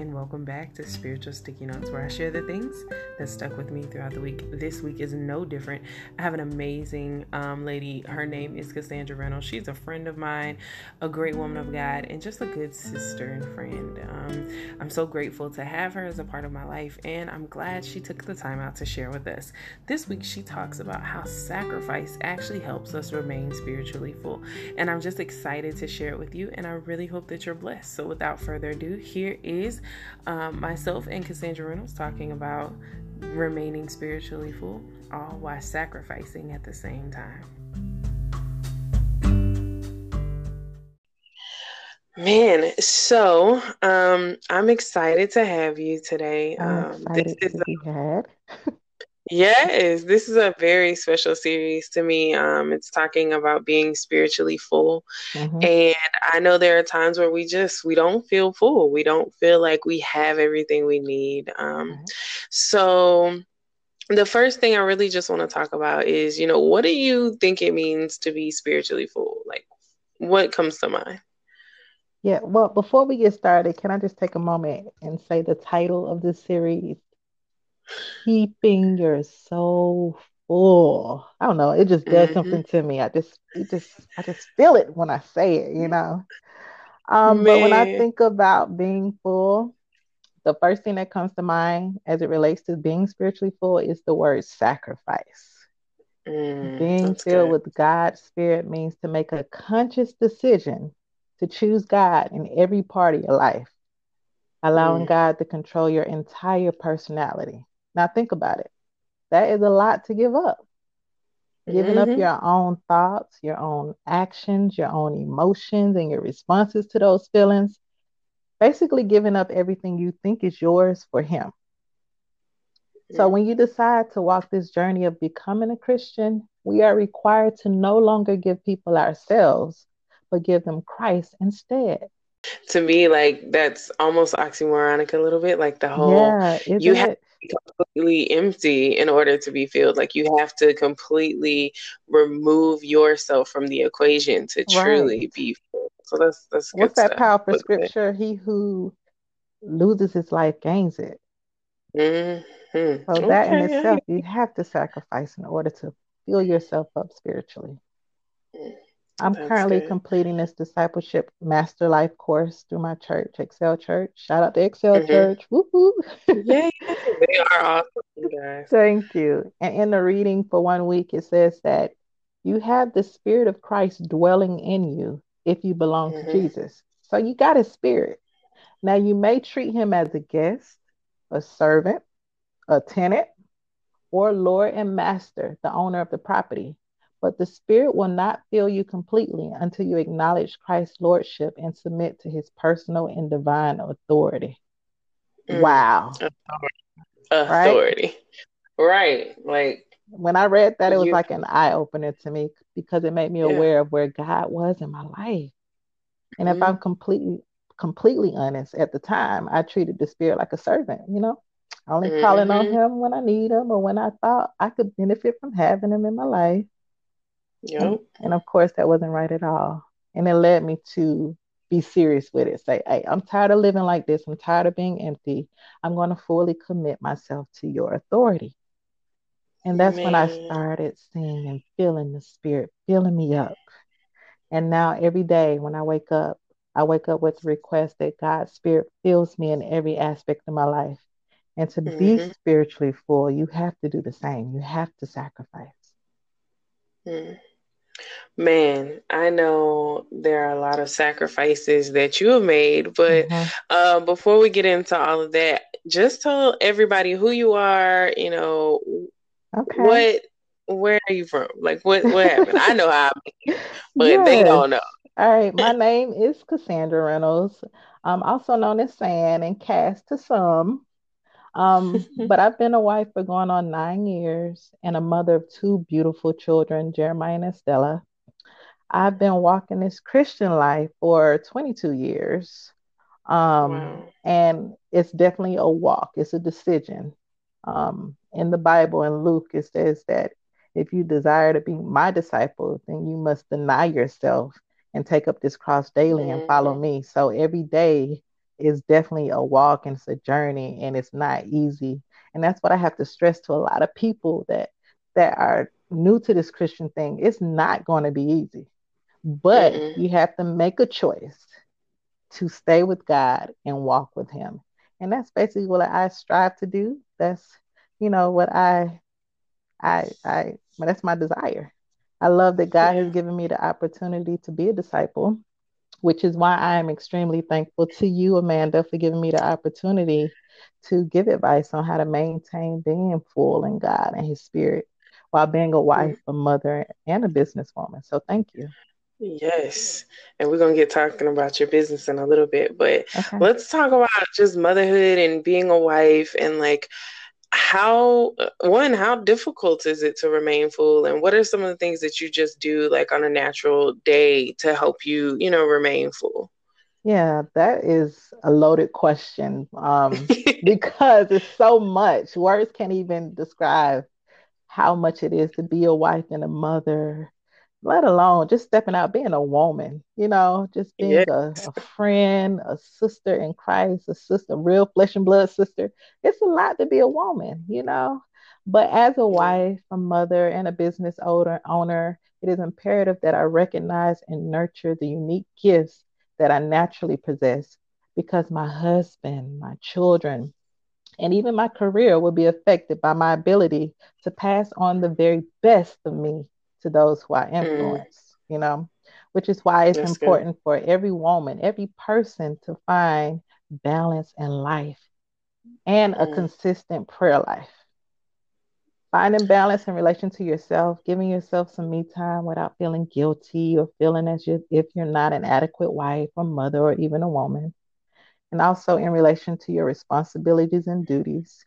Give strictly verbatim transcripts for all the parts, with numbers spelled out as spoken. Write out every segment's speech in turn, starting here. and welcome back to Spiritual Sticky Notes, where I share the things that stuck with me throughout the week. This week is no different. I have an amazing um, lady. Her name is Cassandra Reynolds. She's a friend of mine, a great woman of God, and just a good sister and friend. Um, I'm so grateful to have her as a part of my life, and I'm glad she took the time out to share with us. This week, she talks about how sacrifice actually helps us remain spiritually full, and I'm just excited to share it with you, and I really hope that you're blessed. So without further ado, here is um, myself and Cassandra Reynolds talking about remaining spiritually full, all while sacrificing at the same time. Man, so um, I'm excited to have you today. Um, this is a, yes, this is a very special series to me. Um, it's talking about being spiritually full. Mm-hmm. And I know there are times where we just, we don't feel full. We don't feel like we have everything we need. Um, mm-hmm. So the first thing I really just want to talk about is, you know, what do you think it means to be spiritually full? Like, what comes to mind? Yeah, well, before we get started, can I just take a moment and say the title of this series, Keeping Your Soul Full. I don't know, it just does mm-hmm. something to me. I just, it just, I just feel it when I say it, you know. Um, but when I think about being full, the first thing that comes to mind as it relates to being spiritually full is the word sacrifice. Mm, being filled good. with God's Spirit means to make a conscious decision to choose God in every part of your life, allowing mm. God to control your entire personality. Now think about it. That is a lot to give up. Giving mm-hmm. up your own thoughts, your own actions, your own emotions, and your responses to those feelings. Basically giving up everything you think is yours for Him. Mm. So when you decide to walk this journey of becoming a Christian, we are required to no longer give people ourselves, but give them Christ instead. To me, like, that's almost oxymoronic a little bit, like the whole, yeah, you have it? to be completely empty in order to be filled. Like, you have to completely remove yourself from the equation to truly right. be filled. So that's, that's good. What's that stuff. powerful What's scripture? It? He who loses his life gains it. Mm-hmm. So that okay. in itself, you have to sacrifice in order to fill yourself up spiritually. Mm. I'm That's currently good. completing this discipleship master life course through my church, Excel Church. Shout out to Excel mm-hmm. Church. Whoop, whoop. Yay. They are awesome, you guys. Thank you. And in the reading for one week, it says that you have the Spirit of Christ dwelling in you if you belong mm-hmm. to Jesus. So you got His Spirit. Now you may treat Him as a guest, a servant, a tenant, or Lord and Master, the owner of the property. But the Spirit will not fill you completely until you acknowledge Christ's Lordship and submit to His personal and divine authority. Mm. Wow. Authority. Authority. Right? right. Like, when I read that, it was you, like an eye-opener to me, because it made me yeah. aware of where God was in my life. And mm-hmm. if I'm completely, completely honest, at the time, I treated the Spirit like a servant, you know, only mm-hmm. calling on Him when I need Him or when I thought I could benefit from having Him in my life. Yep. And, and of course, that wasn't right at all. And it led me to be serious with it. Say, hey, I'm tired of living like this. I'm tired of being empty. I'm going to fully commit myself to your authority. And that's Man. when I started seeing and feeling the Spirit filling me up. And now every day when I wake up, I wake up with the request that God's Spirit fills me in every aspect of my life. And to mm-hmm. be spiritually full, you have to do the same. You have to sacrifice. Mm. Man, I know there are a lot of sacrifices that you have made, but mm-hmm. uh, before we get into all of that, just tell everybody who you are, you know, okay. what, where are you from? Like, what, what happened? I know how I made it, but yes. they don't know. All right. My name is Cassandra Reynolds. I'm also known as San and Cass to some. Um, but I've been a wife for going on nine years and a mother of two beautiful children, Jeremiah and Estella. I've been walking this Christian life for twenty-two years. Um, wow. And it's definitely a walk. It's a decision. Um, in the Bible, in Luke, it says that if you desire to be my disciple, then you must deny yourself and take up this cross daily mm-hmm. and follow me. So every day is definitely a walk and it's a journey, and it's not easy. And that's what I have to stress to a lot of people that that are new to this Christian thing. It's not going to be easy, but mm-hmm. you have to make a choice to stay with God and walk with Him. And that's basically what I strive to do. That's, you know, what I, I, I, that's my desire. I love that God yeah. has given me the opportunity to be a disciple, which is why I am extremely thankful to you, Amanda, for giving me the opportunity to give advice on how to maintain being full in God and His Spirit while being a wife, a mother, and a businesswoman. So thank you. Yes. And we're going to get talking about your business in a little bit, but okay. let's talk about just motherhood and being a wife and like how, one, how difficult is it to remain full? And what are some of the things that you just do like on a natural day to help you, you know, remain full? Yeah, that is a loaded question um, because it's so much. Words can't even describe how much it is to be a wife and a mother, let alone just stepping out, being a woman, you know, just being yes. a, a friend, a sister in Christ, a sister, real flesh and blood sister. It's a lot to be a woman, you know, but as a wife, a mother, and a business owner, it is imperative that I recognize and nurture the unique gifts that I naturally possess, because my husband, my children, and even my career will be affected by my ability to pass on the very best of me to those who I influence, mm. you know, which is why it's That's important good. For every woman, every person to find balance in life and mm. a consistent prayer life. Finding balance in relation to yourself, giving yourself some me time without feeling guilty or feeling as if you're not an adequate wife or mother or even a woman. And also in relation to your responsibilities and duties.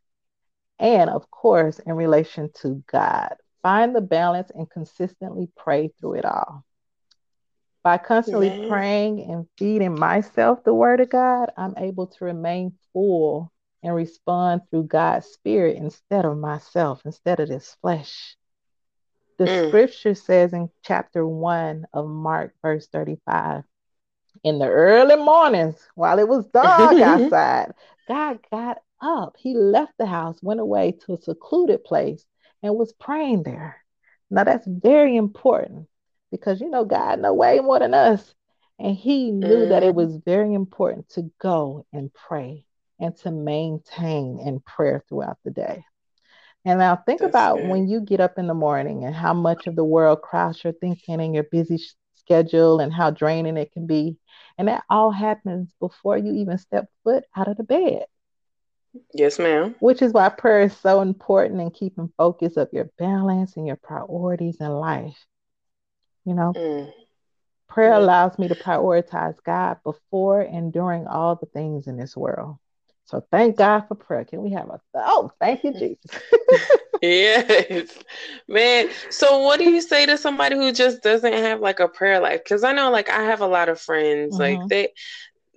And of course, in relation to God. Find the balance and consistently pray through it all. By constantly Amen. Praying and feeding myself the word of God, I'm able to remain full and respond through God's Spirit instead of myself, instead of this flesh. The mm. scripture says in chapter one of Mark, verse thirty-five, in the early mornings, while it was dark outside, God got up. He left the house, went away to a secluded place, and was praying there. Now that's very important because, you know, God knows way more than us. And He knew mm. that it was very important to go and pray and to maintain in prayer throughout the day. And now think that's about good. When you get up in the morning and how much of the world crowds your thinking and your busy sh- schedule and how draining it can be. And that all happens before you even step foot out of the bed. Yes, ma'am. Which is why prayer is so important in keeping focus of your balance and your priorities in life. You know, mm. prayer mm. allows me to prioritize God before and during all the things in this world. So thank God for prayer. Can we have a, oh, thank you, Jesus. Yes, man. So what do you say to somebody who just doesn't have like a prayer life? Because I know like I have a lot of friends mm-hmm. like they,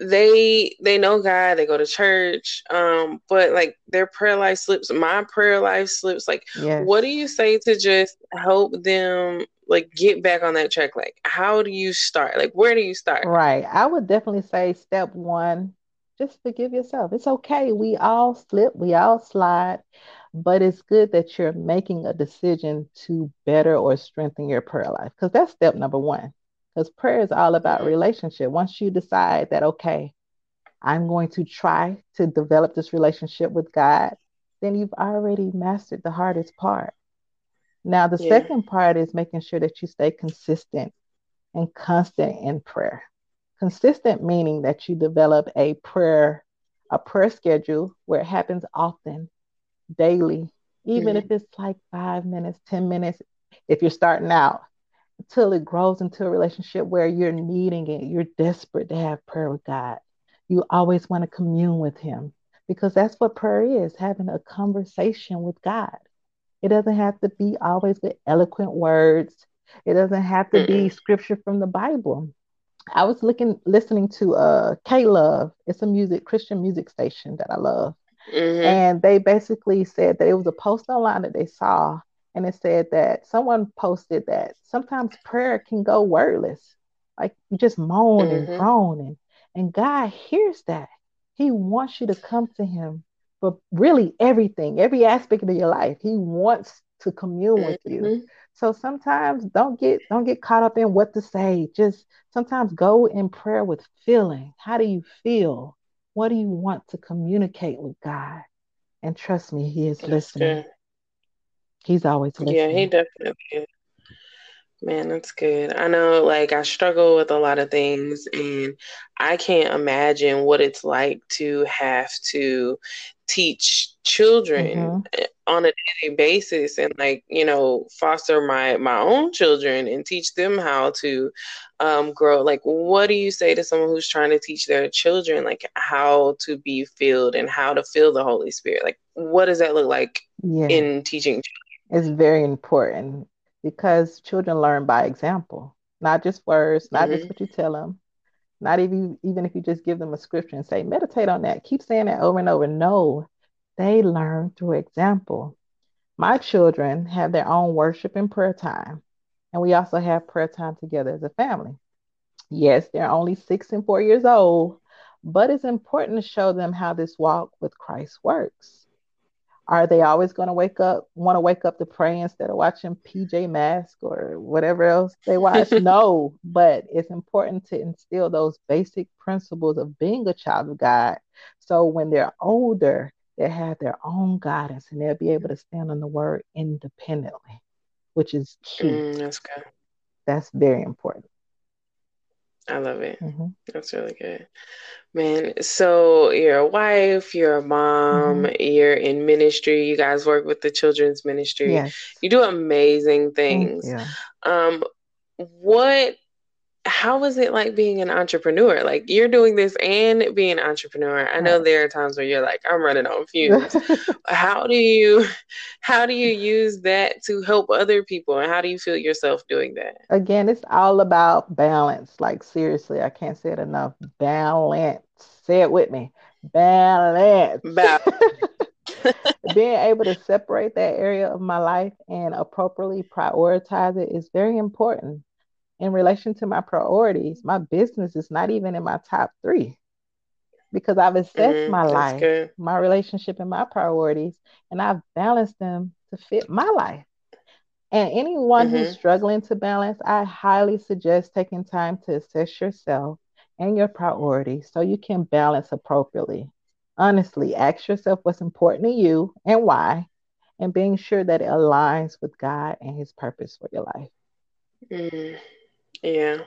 they they know God, they go to church, um but like their prayer life slips, my prayer life slips, like yes. what do you say to just help them like get back on that track? Like how do you start? Like where do you start? Right. I would definitely say step one, just forgive yourself. It's okay. We all slip, we all slide, but it's good that you're making a decision to better or strengthen your prayer life, because that's step number one. Because prayer is all about relationship. Once you decide that, okay, I'm going to try to develop this relationship with God, then you've already mastered the hardest part. Now, the yeah. second part is making sure that you stay consistent and constant in prayer. Consistent meaning that you develop a prayer, a prayer schedule where it happens often, daily, even mm-hmm. if it's like five minutes, ten minutes, if you're starting out, until it grows into a relationship where you're needing it. You're desperate to have prayer with God. You always want to commune with Him, because that's what prayer is, having a conversation with God. It doesn't have to be always with eloquent words. It doesn't have to be scripture from the Bible. I was looking, listening to uh, K-Love. It's a music, Christian music station that I love. Mm-hmm. And they basically said that it was a post online that they saw. And it said that someone posted that sometimes prayer can go wordless. Like you just moan mm-hmm. and groan. And, and God hears that. He wants you to come to him for really everything, every aspect of your life. He wants to commune with mm-hmm. you. So sometimes don't get don't get caught up in what to say. Just sometimes go in prayer with feeling. How do you feel? What do you want to communicate with God? And trust me, he is listening. Good. He's always listening. Yeah, he definitely is. Man, that's good. I know, like, I struggle with a lot of things, and I can't imagine what it's like to have to teach children mm-hmm. on a daily basis, and, like, you know, foster my my own children and teach them how to um grow. Like, what do you say to someone who's trying to teach their children, like, how to be filled and how to feel the Holy Spirit? Like, what does that look like yeah. in teaching children? It's very important, because children learn by example, not just words, not mm-hmm. just what you tell them, not even even if you just give them a scripture and say, meditate on that, keep saying that over and over. No, they learn through example. My children have their own worship and prayer time, and we also have prayer time together as a family. Yes, they're only six and four years old, but it's important to show them how this walk with Christ works. Are they always going to wake up, want to wake up to pray instead of watching P J Mask or whatever else they watch? No, but it's important to instill those basic principles of being a child of God. So when they're older, they have their own guidance and they'll be able to stand on the word independently, which is key. Mm, that's good. That's very important. I love it. Mm-hmm. That's really good. Man, so you're a wife, you're a mom, mm-hmm. you're in ministry, you guys work with the children's ministry. Yes. You do amazing things. Yeah. Um, what, how is it like being an entrepreneur? Like, you're doing this and being an entrepreneur. I know there are times where you're like, I'm running on fumes. How do you, how do you use that to help other people? And how do you feel yourself doing that? Again, it's all about balance. Like, seriously, I can't say it enough. Balance. Say it with me. Balance. Balance. Being able to separate that area of my life and appropriately prioritize it is very important. In relation to my priorities, my business is not even in my top three, because I've assessed mm-hmm, my life, good. my relationship, and my priorities, and I've balanced them to fit my life. And anyone mm-hmm. who's struggling to balance, I highly suggest taking time to assess yourself and your priorities so you can balance appropriately. Honestly, ask yourself what's important to you and why, and being sure that it aligns with God and his purpose for your life. Mm-hmm. Yeah,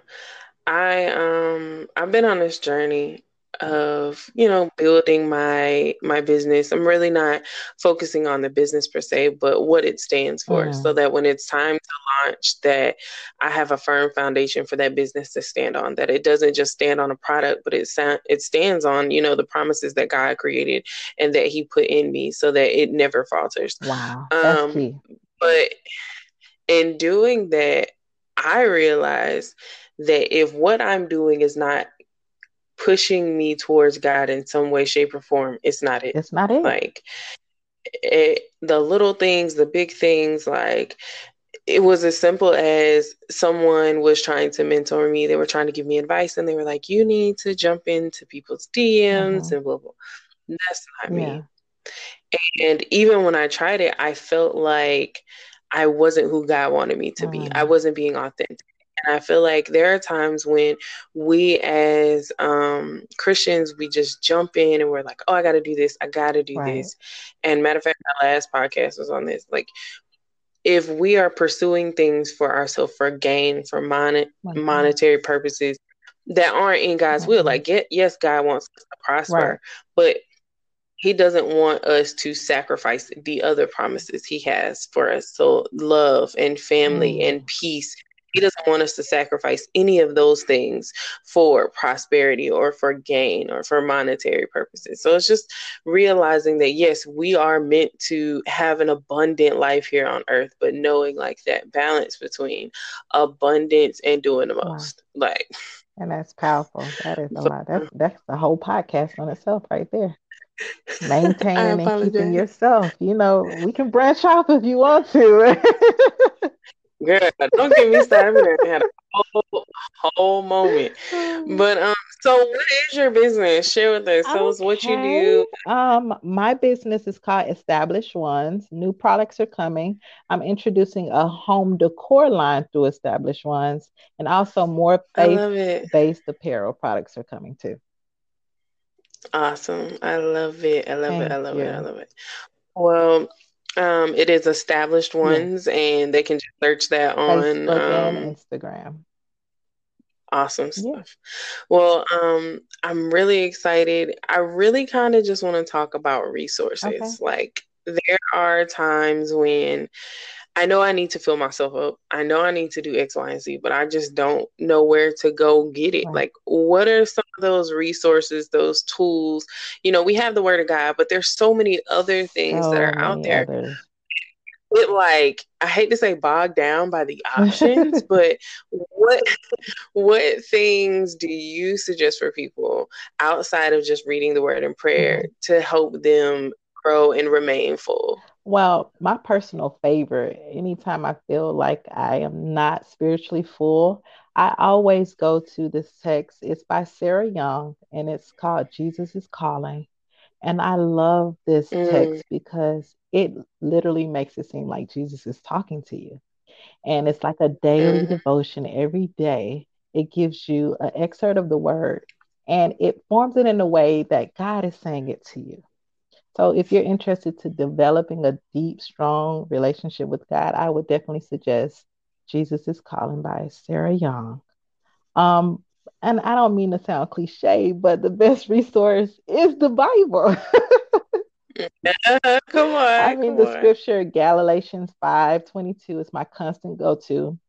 I um I've been on this journey of, you know, building my my business. I'm really not focusing on the business per se, but what it stands for, mm-hmm. so that when it's time to launch, that I have a firm foundation for that business to stand on, that it doesn't just stand on a product, but it sa- it stands on, you know, the promises that God created and that he put in me, so that it never falters. Wow, that's um, key. But in doing that, I realize that if what I'm doing is not pushing me towards God in some way, shape, or form, it's not it. It's not it. Like, it, the little things, the big things, like, it was as simple as someone was trying to mentor me. They were trying to give me advice, and they were like, you need to jump into people's D Ms mm-hmm. and blah, blah. That's not yeah. me. And even when I tried it, I felt like I wasn't who God wanted me to be. Mm. I wasn't being authentic. And I feel like there are times when we as um, Christians, we just jump in and we're like, oh, I got to do this. I got to do right. this. And matter of fact, my last podcast was on this. Like, if we are pursuing things for ourselves, for gain, for mon- mm-hmm. monetary purposes that aren't in God's mm-hmm. will, like, yes, God wants us to prosper, right. but he doesn't want us to sacrifice the other promises he has for us. So love and family mm. and peace. He doesn't want us to sacrifice any of those things for prosperity or for gain or for monetary purposes. So it's just realizing that, yes, we are meant to have an abundant life here on earth, but knowing, like, that balance between abundance and doing the most. Wow. Like, and that's powerful. That is a so, lot. That's, that's the whole podcast on itself right there. Maintaining and keeping yourself. You know, we can branch off if you want to. Girl, don't get me started. I had a whole whole moment. But um, so what is your business? Share with us. Tell okay. us what you do. Um, my business is called Established Ones. New products are coming. I'm introducing a home decor line through Established Ones, and also more faith-based apparel products are coming too. Awesome. I love it. I love Thank it. I love you. it. I love it. Well, Um, it is Established Ones, yeah. and they can just search that on Facebook um, and Instagram. Awesome stuff. Yeah. Well, um, I'm really excited. I really kind of just want to talk about resources. Okay. Like, there are times when I know I need to fill myself up. I know I need to do X, Y, and Z, but I just don't know where to go get it. Right. Like, what are some of those resources, those tools? You know, we have the Word of God, but there's so many other things oh, that are out there. Others. It like, I hate to say bogged down by the options, but what what things do you suggest for people outside of just reading the Word and prayer mm-hmm. to help them grow and remain full? Well, my personal favorite, anytime I feel like I am not spiritually full, I always go to this text. It's by Sarah Young, and it's called Jesus Is Calling. And I love this mm. text because it literally makes it seem like Jesus is talking to you. And it's like a daily mm. devotion every day. It gives you an excerpt of the word, and it forms it in a way that God is saying it to you. So if you're interested to developing a deep, strong relationship with God, I would definitely suggest Jesus Is Calling by Sarah Young. Um, and I don't mean to sound cliche, but the best resource is the Bible. yeah, come on. I mean, the on. scripture, Galatians five twenty-two is my constant go-to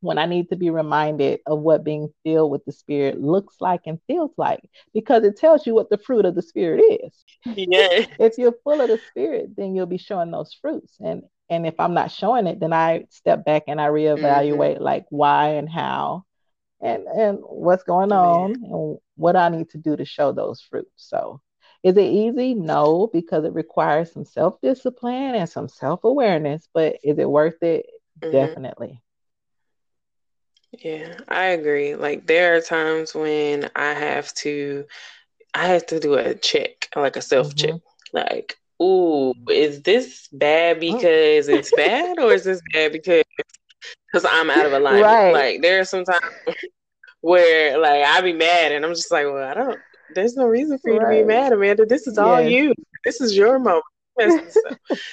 when I need to be reminded of what being filled with the Spirit looks like and feels like, because it tells you what the fruit of the Spirit is. Yeah. If you're full of the Spirit, then you'll be showing those fruits. And and if I'm not showing it, then I step back and I reevaluate mm-hmm. like why and how and, and what's going on Man. and what I need to do to show those fruits. So is it easy? No, because it requires some self-discipline and some self-awareness, but is it worth it? Mm-hmm. Definitely. Yeah, I agree. Like, there are times when I have to, I have to do a check, like a self check. Mm-hmm. Like, ooh, is this bad because oh. it's bad, or is this bad because because I'm out of alignment? Right. Like, there are some times where, like, I be mad, and I'm just like, well, I don't. There's no reason for you right. to be mad, Amanda. This is yes. all you. This is your moment.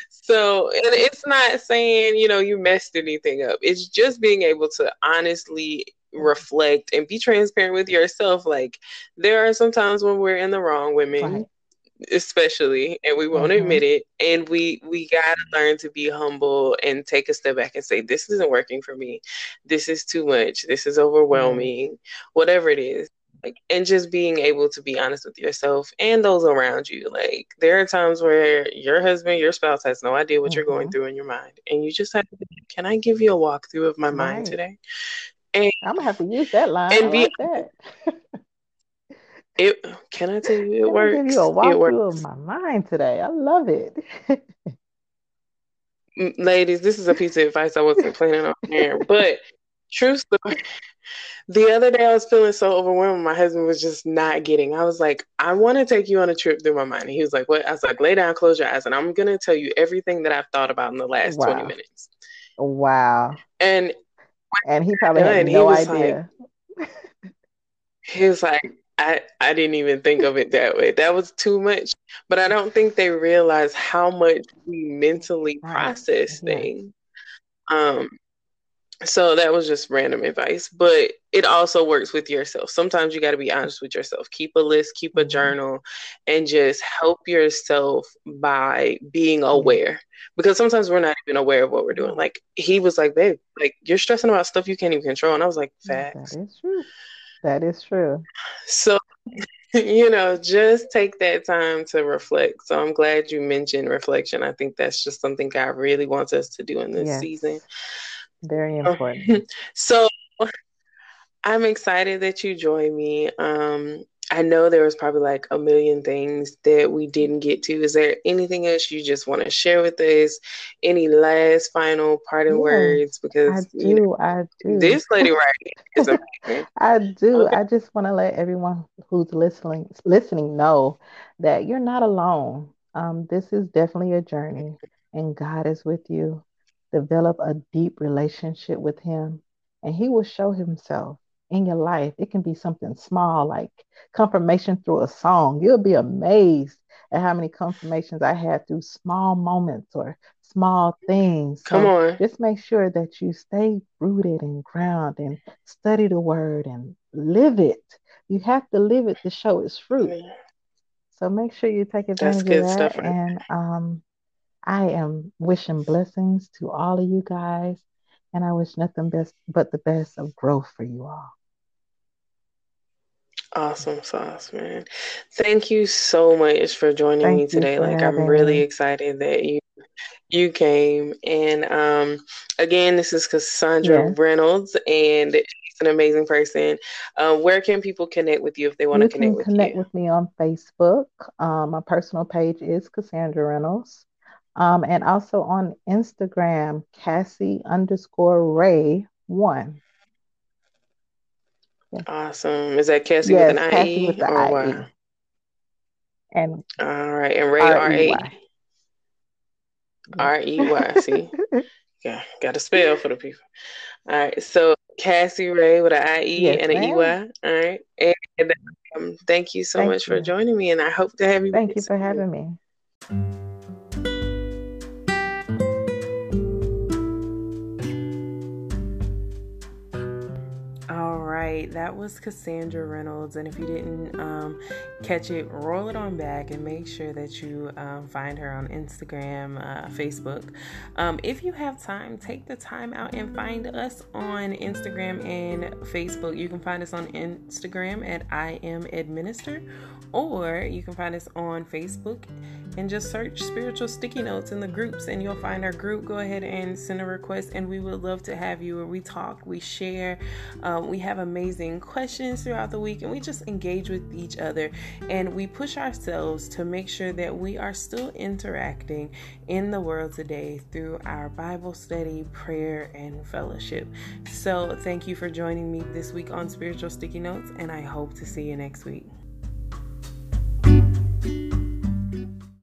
So, and it's not saying, you know, you messed anything up. It's just being able to honestly reflect and be transparent with yourself. Like, there are some times when we're in the wrong, women right. especially, and we won't mm-hmm. admit it. And we we gotta learn to be humble and take a step back and say, this isn't working for me. This is too much. This is overwhelming. Mm-hmm. Whatever it is. Like, and just being able to be honest with yourself and those around you. Like, there are times where your husband, your spouse has no idea what mm-hmm. you're going through in your mind. And you just have to, can I give you a walkthrough of my right. mind today? And I'm going to have to use that line. And I be, like that. It, can I tell you, it Let works. give you a walkthrough of my mind today. I love it. Ladies, this is a piece of advice I wasn't planning on there, but true story. The other day I was feeling so overwhelmed. My husband was just not getting. I was like, I want to take you on a trip through my mind. And he was like, what? I was like, lay down, close your eyes, and I'm going to tell you everything that I've thought about in the last wow. twenty minutes. Wow. And and he probably had no he idea. Like, he was like, I, I didn't even think of it that way. That was too much. But I don't think they realize how much we mentally process wow. things. Um. So that was just random advice, but it also works with yourself. Sometimes you got to be honest with yourself. Keep a list, keep a journal, and just help yourself by being aware, because sometimes we're not even aware of what we're doing. Like, he was like, babe, like, you're stressing about stuff you can't even control. And I was like, facts. That is true. That is true. So, you know, just take that time to reflect. So I'm glad you mentioned reflection. I think that's just something God really wants us to do in this yes. season. Very important. So I'm excited that you joined me. Um, I know there was probably like a million things that we didn't get to. Is there anything else you just want to share with us? Any last final parting yes, words? Because I do, you know, I do. This lady right here is amazing. I do. Okay. I just want to let everyone who's listening listening know that you're not alone. Um, this is definitely a journey, and God is with you. Develop a deep relationship with Him, and He will show Himself in your life. It can be something small, like confirmation through a song. You'll be amazed at how many confirmations I had through small moments or small things. Come so on. Just make sure that you stay rooted and grounded and study the word and live it. You have to live it to show its fruit. So make sure you take advantage of that. That's good stuff. And um, I am wishing blessings to all of you guys. And I wish nothing best but the best of growth for you all. Awesome sauce, man. Thank you so much for joining Thank me today. Like, I'm really me. excited that you you came. And um, again, this is Cassandra yes. Reynolds, and she's an amazing person. Uh, where can people connect with you if they want you to connect with connect you? Connect with me on Facebook. Um, my personal page is Cassandra Reynolds. Um, and also on Instagram, Cassie underscore Ray one. Yes. Awesome. Is that Cassie yes, with an Cassie I E? With the oh, I E. Wow. And all right. And Ray R E Y. R E Y. See? Yeah. Got to spell for the people. All right. So Cassie Ray with an I E yes, and an E Y. All right. And, and um, thank you so thank much you. for joining me. And I hope to have you. Thank you for soon. having me. That was Cassandra Reynolds, and if you didn't um, catch it, roll it on back and make sure that you um, find her on Instagram, uh, Facebook. Um, if you have time, take the time out and find us on Instagram and Facebook. You can find us on Instagram at I Am Administer, or you can find us on Facebook and just search Spiritual Sticky Notes in the groups, and you'll find our group. Go ahead and send a request, and we would love to have you, where we talk, we share, uh, we have amazing Amazing questions throughout the week, and we just engage with each other, and we push ourselves to make sure that we are still interacting in the world today through our Bible study, prayer, and fellowship. So thank you for joining me this week on Spiritual Sticky Notes, and I hope to see you next week.